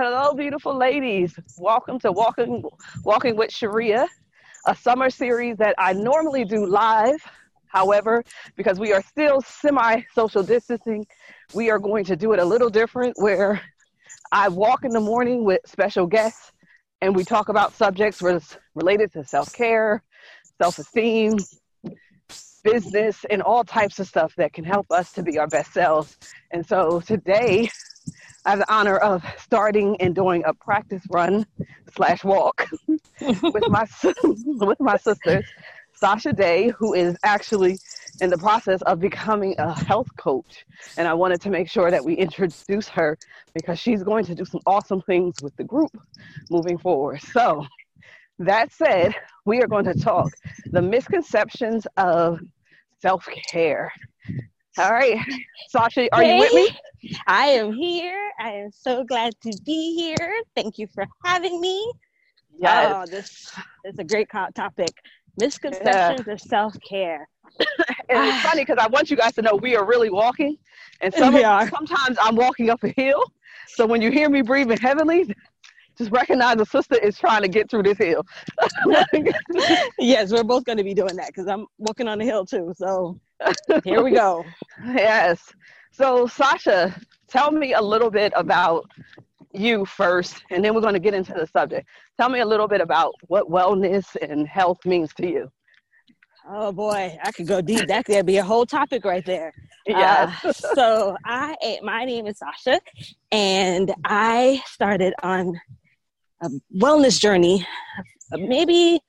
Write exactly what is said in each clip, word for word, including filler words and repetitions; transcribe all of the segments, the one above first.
Hello, beautiful ladies. Welcome to Walking, Walking with Sharea, a summer series that I normally do live. However, because we are still semi-social distancing, we are going to do it a little different where I walk in the morning with special guests and we talk about subjects related to self-care, self-esteem, business, and all types of stuff that can help us to be our best selves. And so today, I have the honor of starting and doing a practice run slash walk with my with my sister, Sasha Day, who is actually in the process of becoming a health coach. And I wanted to make sure that we introduce her because she's going to do some awesome things with the group moving forward. So that said, we are going to talk the misconceptions of self-care. All right, Sasha, are hey, you with me? I am here. I am so glad to be here. Thank you for having me. Yes. Oh, this, this is a great topic. Misconceptions yeah. of self-care. It's funny because I want you guys to know we are really walking. And some of, sometimes I'm walking up a hill. So when you hear me breathing heavily, just recognize the sister is trying to get through this hill. Yes, we're both going to be doing that because I'm walking on the hill too. So here we go. Yes. So Sasha, tell me a little bit about you first, and then we're going to get into the subject. Tell me a little bit about what wellness and health means to you. Oh boy, I could go deep. That could be a whole topic right there. Yeah. Uh, so I, my name is Sasha, and I started on a wellness journey maybe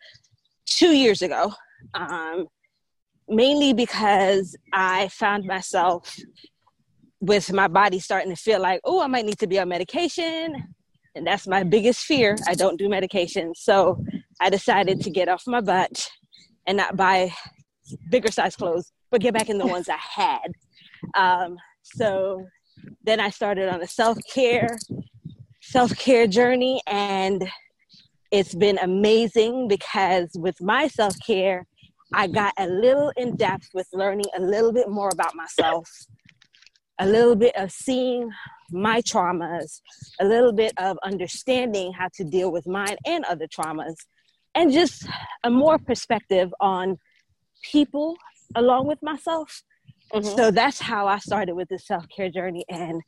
two years ago, um, mainly because I found myself with my body starting to feel like, oh, I might need to be on medication. And that's my biggest fear. I don't do medication. So I decided to get off my butt and not buy bigger size clothes, but get back in the ones I had. Um, so then I started on a self-care self-care journey, and it's been amazing because with my self-care, I got a little in depth with learning a little bit more about myself, a little bit of seeing my traumas, a little bit of understanding how to deal with mine and other traumas, and just a more perspective on people along with myself. Mm-hmm. So that's how I started with this self-care journey, and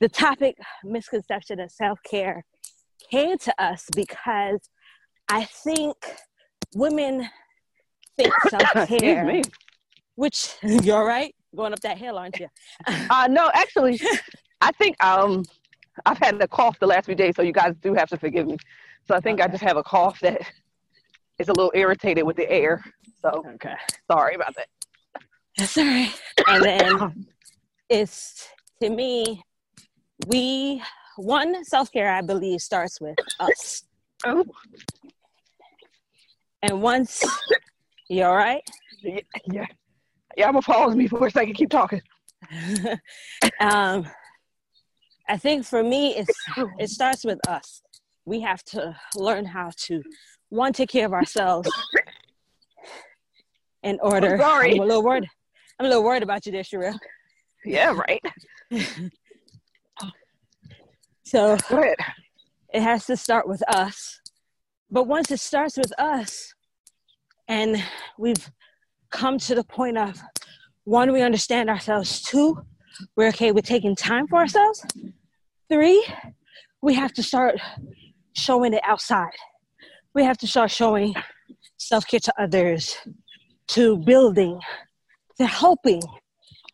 the topic, misconception of self-care, came to us because I think women think self-care, which, you all right? Going up that hill, aren't you? uh, no, actually, I think um, I've had a cough the last few days, so you guys do have to forgive me. So I think okay. I just have a cough that is a little irritated with the air. So okay. Sorry about that. That's all right. And then it's, to me, We, one, self-care, I believe, starts with us. Oh. And once, you all right? Yeah, yeah. Yeah, I'm going to pause me for a second. Keep talking. um, I think for me, it's, it starts with us. We have to learn how to, one, take care of ourselves in order. I'm sorry. I'm a little worried. I'm a little worried about you there, Sharea. Yeah, right. So it has to start with us. But once it starts with us and we've come to the point of, one, we understand ourselves. Two, we're okay with taking time for ourselves. Three, we have to start showing it outside. We have to start showing self-care to others, to building, to helping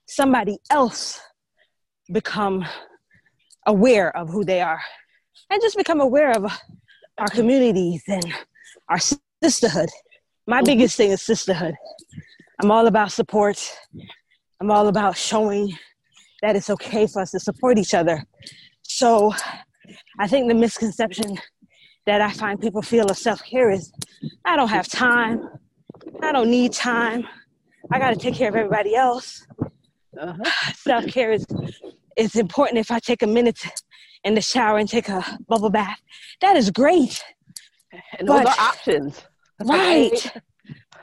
somebody else become aware of who they are, and just become aware of our communities and our sisterhood. My biggest thing is sisterhood. I'm all about support. I'm all about showing that it's okay for us to support each other. So I think the misconception that I find people feel of self-care is, I don't have time. I don't need time. I got to take care of everybody else. Uh-huh. Self-care is... it's important if I take a minute in the shower and take a bubble bath. That is great. And but, those are options. Right.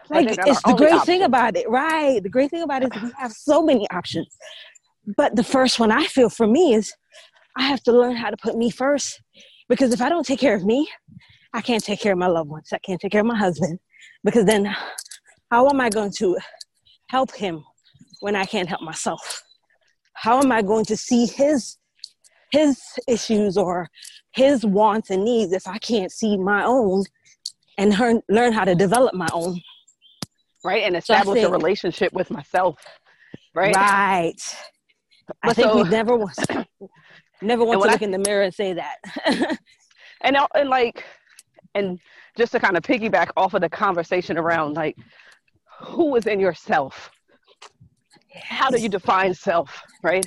Like, it's the great option. thing about it. Right. The great thing about it is we have so many options. But the first one I feel for me is I have to learn how to put me first, because if I don't take care of me, I can't take care of my loved ones. I can't take care of my husband, because then how am I going to help him when I can't help myself? How am I going to see his his issues or his wants and needs if I can't see my own and learn, learn how to develop my own? Right, and establish so think, a relationship with myself. Right? Right. But I think so, we never want to, never want to look I, in the mirror and say that. and and like, and just to kind of piggyback off of the conversation around like, who is in yourself? Yes. How do you define self, right?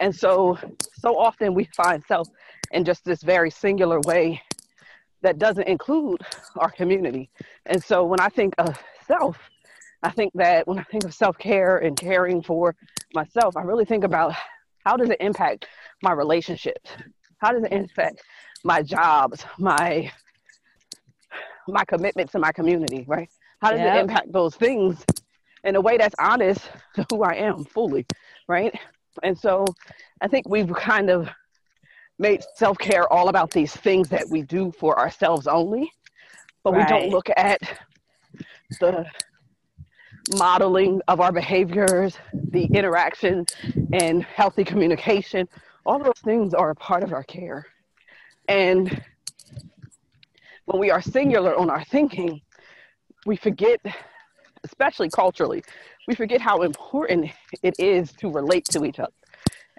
And so, so often we find self in just this very singular way that doesn't include our community. And so when I think of self, I think that when I think of self-care and caring for myself, I really think about how does it impact my relationships? How does it impact my jobs, my my commitment to my community, right? How does yep. it impact those things in a way that's honest to who I am fully, right? And so I think we've kind of made self-care all about these things that we do for ourselves only, but right. we don't look at the modeling of our behaviors, the interaction and healthy communication. All those things are a part of our care. And when we are singular on our thinking, we forget, especially culturally, we forget how important it is to relate to each other.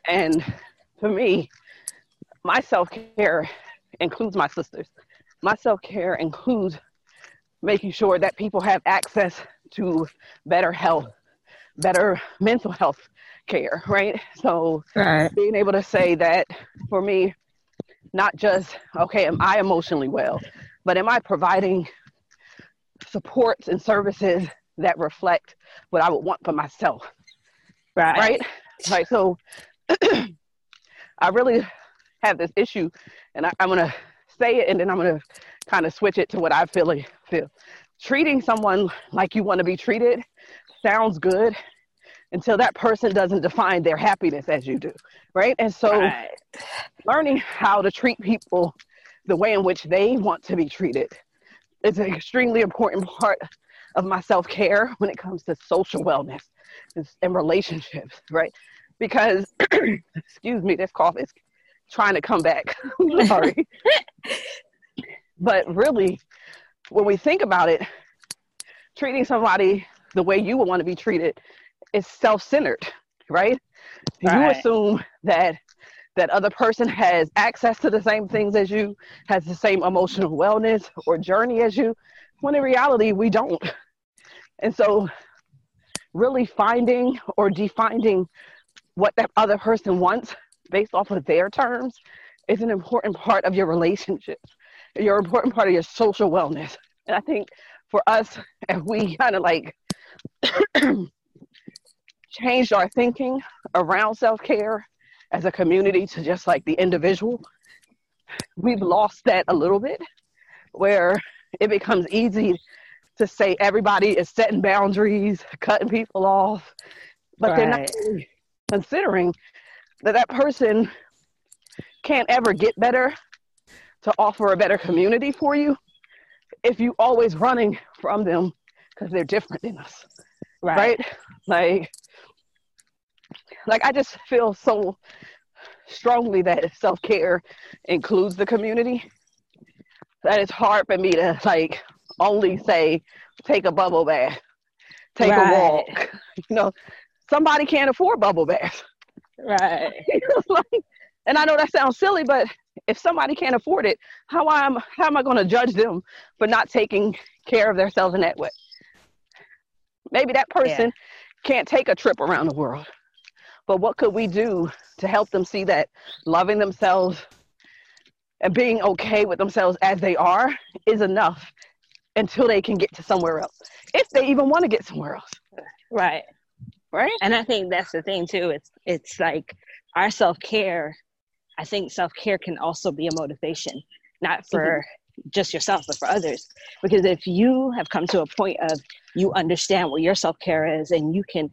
And to me, my self-care includes my sisters. My self-care includes making sure that people have access to better health, better mental health care, right? So right. being able to say that for me, not just, okay, am I emotionally well, but am I providing supports and services that reflect what I would want for myself, right? Right? Like, so I really have this issue, and I, I'm going to say it, and then I'm going to kind of switch it to what I feel like feel. Treating someone like you want to be treated sounds good until that person doesn't define their happiness as you do, right? And so right. learning how to treat people the way in which they want to be treated is an extremely important part of my self-care when it comes to social wellness and, and relationships, right? Because, excuse me, this cough is trying to come back. I'm sorry. But really, when we think about it, treating somebody the way you would want to be treated is self-centered, right? right? You assume that that other person has access to the same things as you, has the same emotional wellness or journey as you, when in reality, we don't. And so really finding or defining what that other person wants based off of their terms is an important part of your relationships. Your important part of your social wellness. And I think for us, if we kind of like changed our thinking around self-care as a community to just like the individual, we've lost that a little bit, where it becomes easy to say everybody is setting boundaries, cutting people off, but right. they're not really considering that that person can't ever get better to offer a better community for you if you always running from them because they're different than us, right. right? Like, like I just feel so strongly that self-care includes the community, that it's hard for me to like only say, take a bubble bath, take right. a walk. You know, somebody can't afford bubble baths. Right. Like, and I know that sounds silly, but if somebody can't afford it, how am how am I going to judge them for not taking care of themselves in that way? Maybe that person yeah. can't take a trip around the world, but what could we do to help them see that loving themselves and being okay with themselves as they are is enough until they can get to somewhere else, if they even want to get somewhere else. Right. Right. And I think that's the thing too. It's it's like our self-care. I think self-care can also be a motivation, not for mm-hmm. just yourself, but for others. Because if you have come to a point of you understand what your self-care is and you can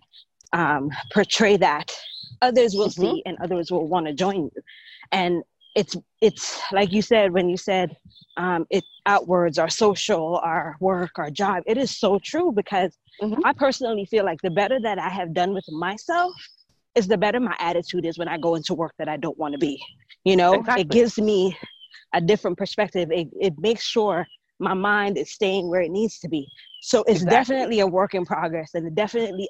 um, portray that others will mm-hmm. see, and others will want to join you. And it's, it's like you said, when you said um, it outwards, our social, our work, our job, it is so true, because mm-hmm. I personally feel like the better that I have done with myself is the better my attitude is when I go into work that I don't want to be, you know, exactly. It gives me a different perspective. It, it makes sure my mind is staying where it needs to be. So it's exactly. definitely a work in progress, and it definitely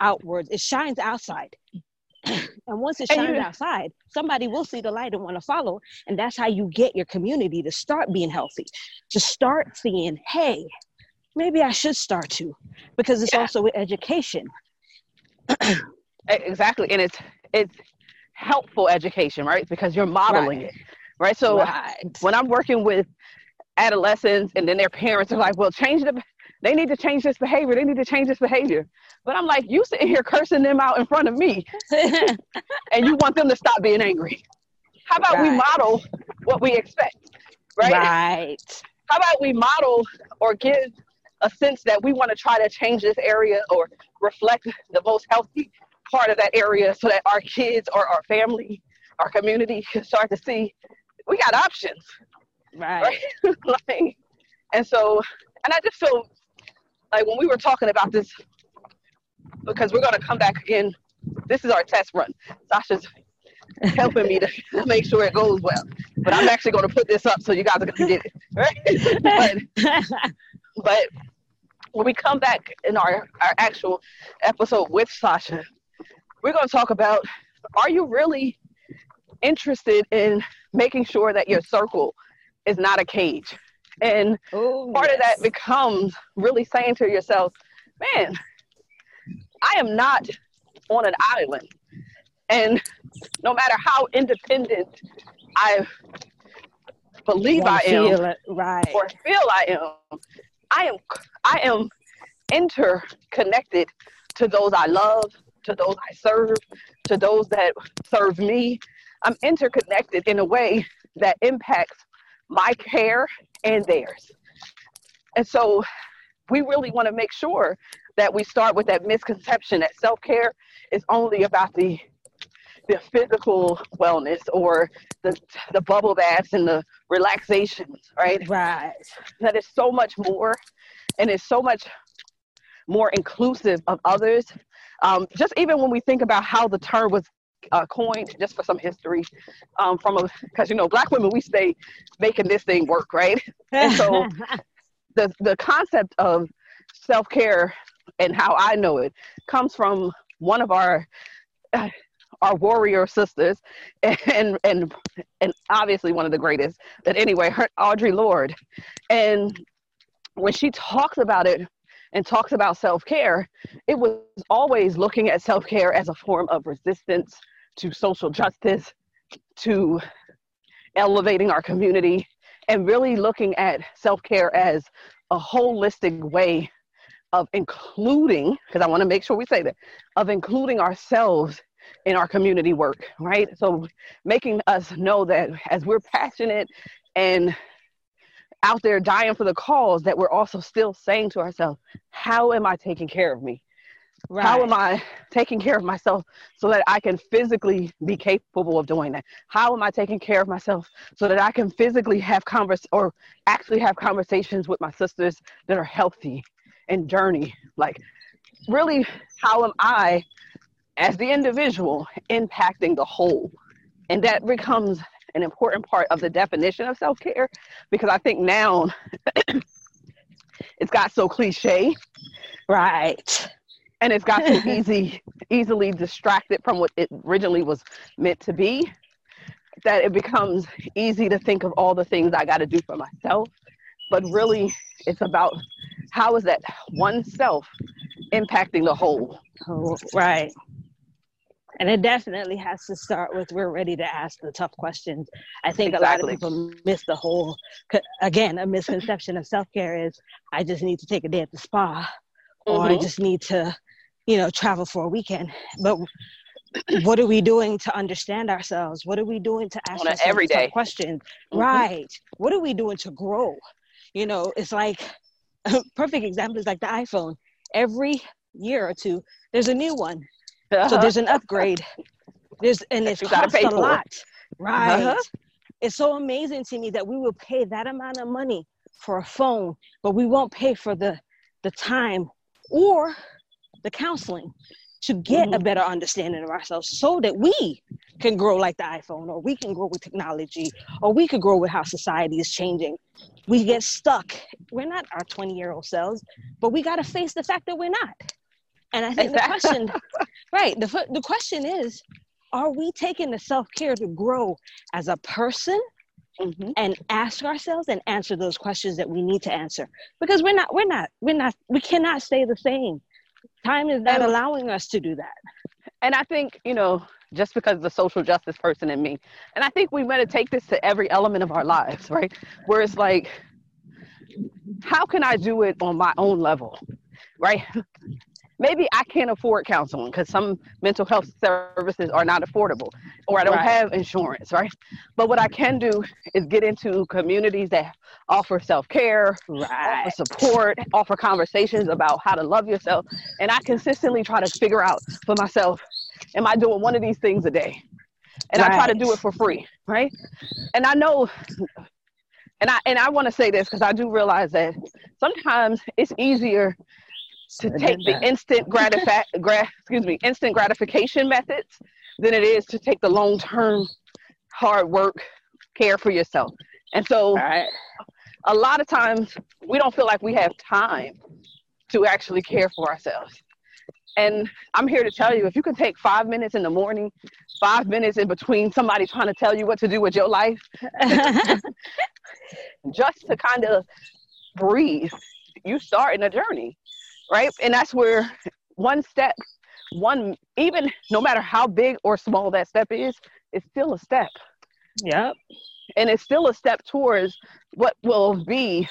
outwards. It shines outside. And once it shines outside, somebody will see the light and want to follow. And that's how you get your community to start being healthy, to start seeing, hey, maybe I should start to, because it's yeah. also with education. Exactly. And it's, it's helpful education, right? Because you're modeling right. it, right? So right. when I'm working with adolescents and then their parents are like, well, change the, they need to change this behavior. They need to change this behavior. But I'm like, you sitting here cursing them out in front of me and you want them to stop being angry. How about right. we model what we expect, right? Right. How about we model or give a sense that we want to try to change this area or reflect the most healthy part of that area so that our kids or our family, our community can start to see we got options. Right. right? Like, and so, and I just feel like when we were talking about this, because we're going to come back again. This is our test run. Sasha's helping me to make sure it goes well. But I'm actually going to put this up so you guys are going to get it. Right? but, but when we come back in our, our actual episode with Sasha, we're going to talk about, are you really interested in making sure that your circle is not a cage? And Ooh, part yes. of that becomes really saying to yourself, man, I am not on an island, and no matter how independent I believe I, I am right. or feel I am, I am, I am interconnected to those I love, to those I serve, to those that serve me. I'm interconnected in a way that impacts my care and theirs. And so we really want to make sure that we start with that misconception that self-care is only about the the physical wellness or the the bubble baths and the relaxations, right? Right. That is so much more, and it's so much more inclusive of others. Um, just even when we think about how the term was uh, coined, just for some history, um, from a because you know Black women, we stay making this thing work, right? And so the the concept of self-care and how I know it comes from one of our uh, our warrior sisters, and and and obviously one of the greatest. But anyway, her Audre Lorde, and when she talks about it and talks about self-care, it was always looking at self-care as a form of resistance to social justice, to elevating our community, and really looking at self-care as a holistic way of including, because I want to make sure we say that, of including ourselves in our community work, right? So making us know that as we're passionate and out there dying for the cause, that we're also still saying to ourselves, how am I taking care of me? Right. How am I taking care of myself so that I can physically be capable of doing that? How am I taking care of myself so that I can physically have convers or actually have conversations with my sisters that are healthy and journey? Like, really, how am I as the individual impacting the whole? And that becomes an important part of the definition of self-care, because I think now it's got so cliche, right? And it's got so easy, easily distracted from what it originally was meant to be, that it becomes easy to think of all the things I got to do for myself. But really, it's about how is that one self impacting the whole. Oh, right. And it definitely has to start with, we're ready to ask the tough questions. I think exactly. a lot of people miss the whole, again, a misconception of self-care is, I just need to take a day at the spa. Or mm-hmm. I just need to, you know, travel for a weekend. But what are we doing to understand ourselves? What are we doing to ask ourselves every day questions? Mm-hmm. Right. What are we doing to grow? You know, it's like a perfect example is like the iPhone. Every year or two, there's a new one. Uh-huh. So there's an upgrade. There's and it's cost a lot, it. Right? Uh-huh. It's so amazing to me that we will pay that amount of money for a phone, but we won't pay for the the time or the counseling to get mm-hmm. a better understanding of ourselves, so that we can grow like the iPhone, or we can grow with technology, or we could grow with how society is changing. We get stuck. We're not our twenty-year-old selves, but we got to face the fact that we're not. And I think exactly. the question, right, the, the question is, are we taking the self-care to grow as a person mm-hmm. and ask ourselves and answer those questions that we need to answer? Because we're not, we're not, we're not, we cannot stay the same. Time is not allowing us to do that. And I think, you know, just because of the social justice person in me, and I think we better take this to every element of our lives, right? Where it's like, how can I do it on my own level, right? Maybe I can't afford counseling because some mental health services are not affordable, or I don't right. have insurance, right? But what I can do is get into communities that offer self-care, right. offer support, offer conversations about how to love yourself. And I consistently try to figure out for myself, am I doing one of these things a day? And right. I try to do it for free, right? And I know... And I, and I want to say this because I do realize that sometimes it's easier to take the instant gratif- gra- excuse me, instant gratification methods than it is to take the long-term hard work, care for yourself. And so right. a lot of times we don't feel like we have time to actually care for ourselves. And I'm here to tell you, if you can take five minutes in the morning, five minutes in between somebody trying to tell you what to do with your life, just to kind of breathe, you start in a journey, right? And that's where one step, one, even no matter how big or small that step is, it's still a step. Yep. And it's still a step towards what will be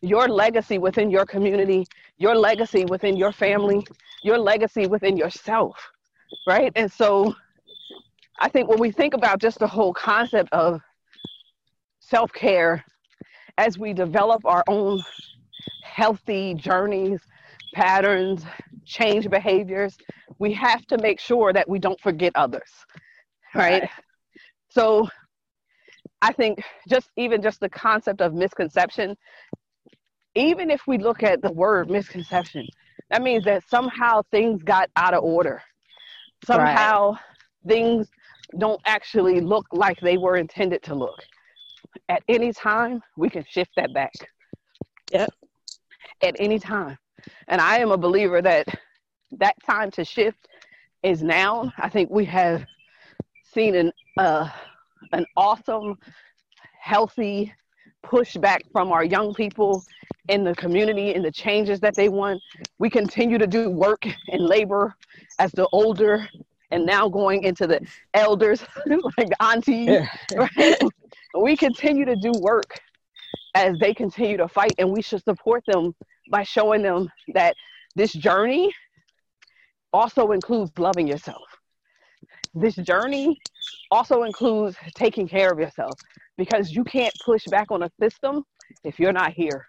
your legacy within your community, your legacy within your family, your legacy within yourself, right? And so I think when we think about just the whole concept of self-care, as we develop our own healthy journeys, patterns, change behaviors, we have to make sure that we don't forget others, right? right. So I think just even just the concept of misconception, even if we look at the word misconception, that means that somehow things got out of order. Somehow right. things don't actually look like they were intended to look. At any time, we can shift that back. Yep. At any time. And I am a believer that that time to shift is now. I think we have seen an uh, an awesome, healthy pushback from our young people in the community and the changes that they want. We continue to do work and labor as the older, and now going into the elders, like the aunties. Yeah. Right? We continue to do work as they continue to fight, and we should support them by showing them that this journey also includes loving yourself. This journey also includes taking care of yourself, because you can't push back on a system if you're not here.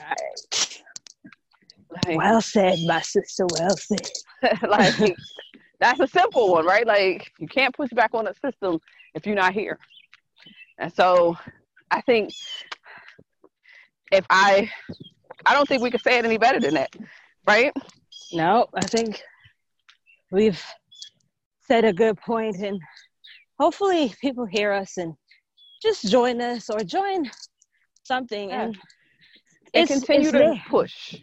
Right. Like, well said, my sister, well said. Like, that's a simple one, right? Like, you can't push back on a system if you're not here. And so I think if I, I don't think we could say it any better than that, right? No, I think we've said a good point, and hopefully people hear us and just join us or join something yeah. and, and continue it's to there. push.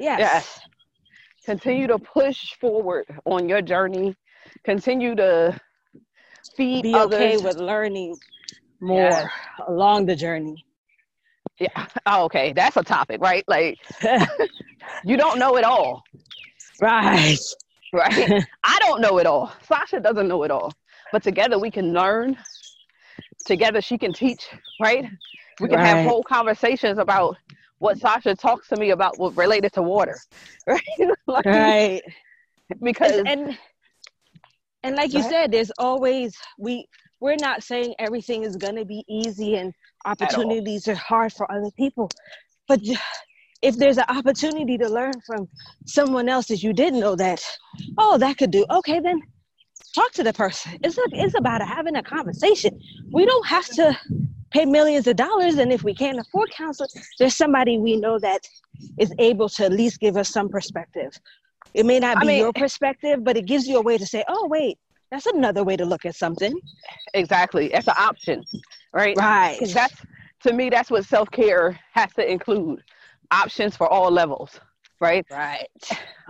Yes. yes. Continue to push forward on your journey. Continue to feed Be others. Be okay with learning more yeah. along the journey. Yeah. Oh, okay. That's a topic, right? Like, you don't know it all. Right. Right. I don't know it all. Sasha doesn't know it all. But together we can learn. Together she can teach, right? We can right. have whole conversations about what Sasha talks to me about related to water. Right. Like, right. Because and and like you ahead. said, there's always we we're not saying everything is gonna be easy and opportunities are hard for other people. But if there's an opportunity to learn from someone else that you didn't know that, oh, that could do. Okay, then talk to the person. It's a, it's about having a conversation. We don't have to pay millions of dollars. And if we can't afford counseling, there's somebody we know that is able to at least give us some perspective. It may not be I mean, your perspective, but it gives you a way to say, oh, wait, that's another way to look at something. Exactly. That's an option, right? Right. That's, to me, that's what self-care has to include. Options for all levels, right? Right.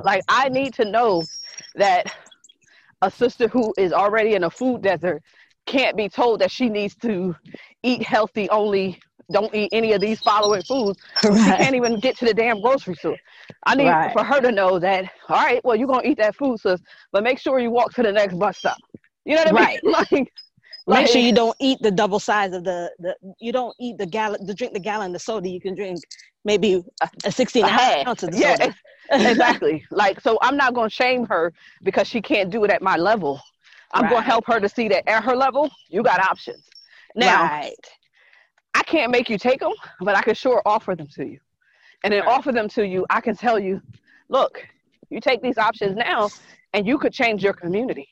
Like, I need to know that a sister who is already in a food desert can't be told that she needs to eat healthy only, don't eat any of these following foods. Right. She can't even get to the damn grocery store. I need right. for her to know that, all right, well, you're going to eat that food, sis, but make sure you walk to the next bus stop. You know what I right. mean? Like, make like, sure you don't eat the double size of the, the you don't eat the gallon, the drink the gallon of soda. You can drink maybe a sixteen ounce of the yeah, soda. Exactly. Like, so I'm not going to shame her because she can't do it at my level. I'm right. going to help her to see that at her level, you got options. Now, right. I can't make you take them, but I can sure offer them to you. And then right. offer them to you, I can tell you, look, you take these options now and you could change your community.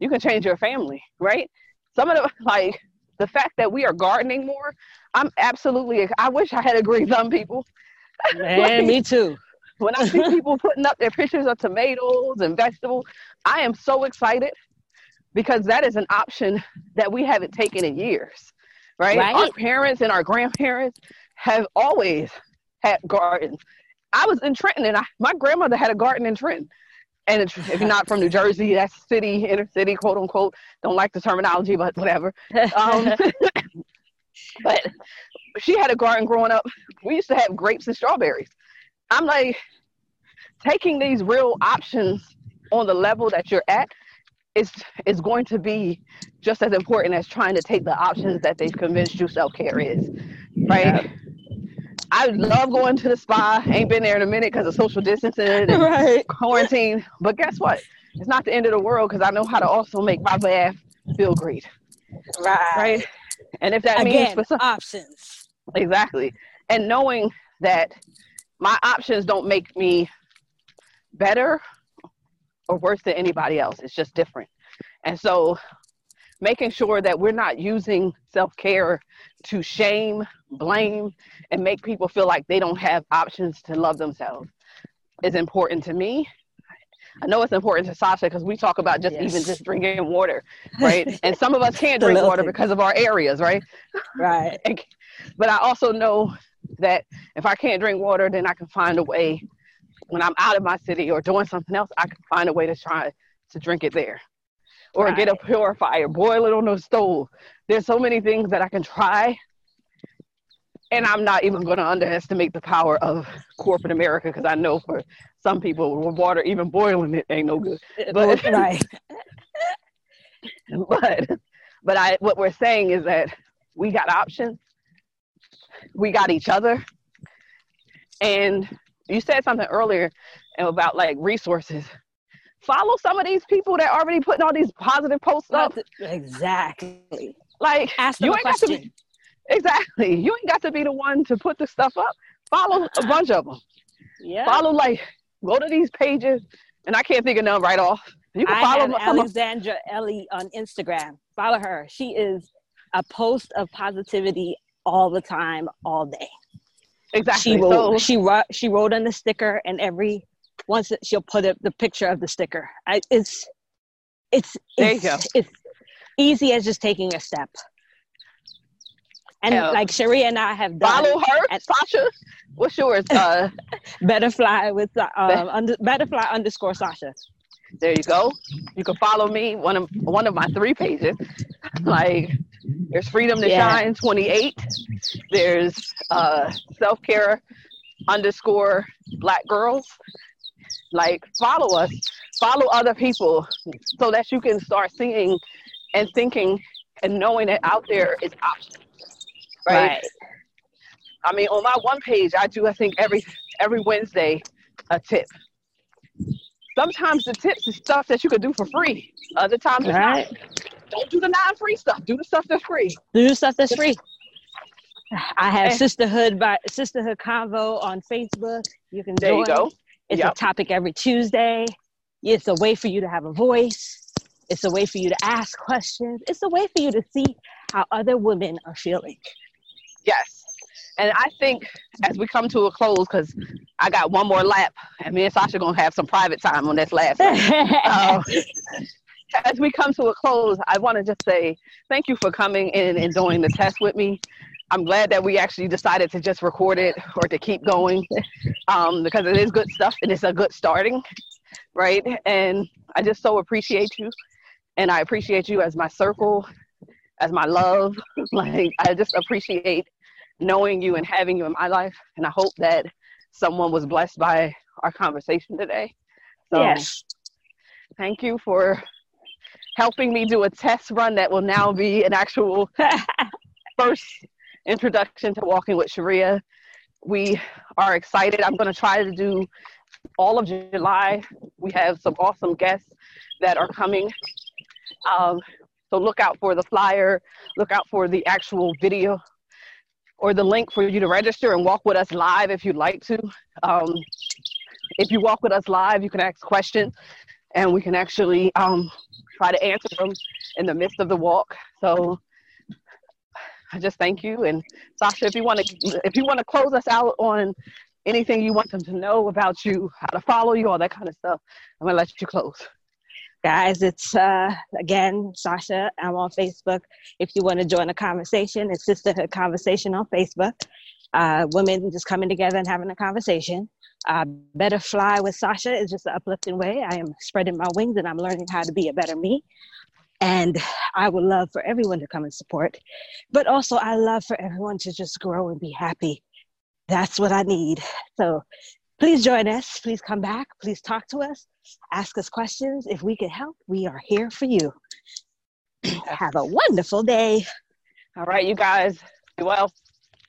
You can change your family, right? Some of the, like, the fact that we are gardening more, I'm absolutely, I wish I had a green thumb, people. Man, like, me too. When I see people putting up their pictures of tomatoes and vegetables, I am so excited because that is an option that we haven't taken in years, right? right? Our parents and our grandparents have always had gardens. I was in Trenton, and I, my grandmother had a garden in Trenton. And if you're not from New Jersey, that's city, inner city, quote unquote. Don't like the terminology, but whatever. Um, but she had a garden growing up. We used to have grapes and strawberries. I'm like, taking these real options on the level that you're at is is going to be just as important as trying to take the options that they've convinced you self-care is, right? Yeah. I love going to the spa. Ain't been there in a minute because of social distancing and right. quarantine. But guess what? It's not the end of the world because I know how to also make my bath feel great. Right. Right. And if that Again, means for some options. Exactly. And knowing that my options don't make me better or worse than anybody else. It's just different. And so making sure that we're not using self-care to shame, blame, and make people feel like they don't have options to love themselves is important to me. I know it's important to Sasha because we talk about just yes. even just drinking water, right? And some of us can drink water thing. because of our areas, right? Right. And, but I also know that if I can't drink water, then I can find a way when I'm out of my city or doing something else, I can find a way to try to drink it there. Or right. get a purifier, boil it on the stove. There's so many things that I can try. And I'm not even going to underestimate the power of corporate America because I know for some people, water, even boiling it, ain't no good. But, right. but, but I, what we're saying is that we got options. We got each other. And you said something earlier about, like, resources. Follow some of these people that already putting all these positive posts up. Exactly. Like, ask them you ain't a question. Got to be, exactly. You ain't got to be the one to put the stuff up. Follow a bunch of them. Yeah. Follow, like, go to these pages, and I can't think of none right off. You can I follow have Alexandra Ellie on Instagram. Follow her. She is a post of positivity all the time, all day. Exactly. She wrote, so, she wrote, she wrote on the sticker, and every once she'll put up the picture of the sticker. I, it's, it's, there you it's, go. It's easy as just taking a step. And Hell. like Sharea and I have done. Follow her, at, Sasha. What's yours? Uh, Betterfly with um, under, Betterfly underscore Sasha. There you go. You can follow me. One of one of my three pages. Like, there's Freedom to yeah. Shine twenty-eight. There's uh, self care underscore black girls. Like, follow us, follow other people so that you can start seeing and thinking and knowing that out there is options, right? right? I mean, on my one page, I do, I think, every every Wednesday, a tip. Sometimes the tips is stuff that you can do for free. Other times it's right. not. Don't do the non-free stuff. Do the stuff that's free. Do the stuff that's free. I have and, Sisterhood by Sisterhood Convo on Facebook. You can There join. you go. It's yep. a topic every Tuesday. It's a way for you to have a voice. It's a way for you to ask questions. It's a way for you to see how other women are feeling. Yes. And I think as we come to a close, because I got one more lap, and me and Sasha are going to have some private time on this last one. um, as we come to a close, I want to just say thank you for coming in and doing the test with me. I'm glad that we actually decided to just record it or to keep going, um, because it is good stuff and it's a good starting, right? And I just so appreciate you. And I appreciate you as my circle, as my love. Like, I just appreciate knowing you and having you in my life. And I hope that someone was blessed by our conversation today. So yes. Thank you for helping me do a test run that will now be an actual first introduction to Walking with Sharea. We are excited. I'm going to try to do all of July. We have some awesome guests that are coming. Um, so look out for the flyer, look out for the actual video or the link for you to register and walk with us live if you'd like to. Um, if you walk with us live, you can ask questions and we can actually um, try to answer them in the midst of the walk. So I just thank you. And Sasha, if you want to, if you want to close us out on anything you want them to know about you, how to follow you, all that kind of stuff, I'm going to let you close. Guys, it's, uh, again, Sasha. I'm on Facebook. If you want to join a conversation, it's Sisterhood Conversation on Facebook. Uh, women just coming together and having a conversation. Uh, Better Fly with Sasha is just an uplifting way. I am spreading my wings and I'm learning how to be a better me. And I would love for everyone to come and support. But also, I love for everyone to just grow and be happy. That's what I need. So please join us. Please come back. Please talk to us. Ask us questions. If we can help, we are here for you. Have a wonderful day. All right, you guys. Be well.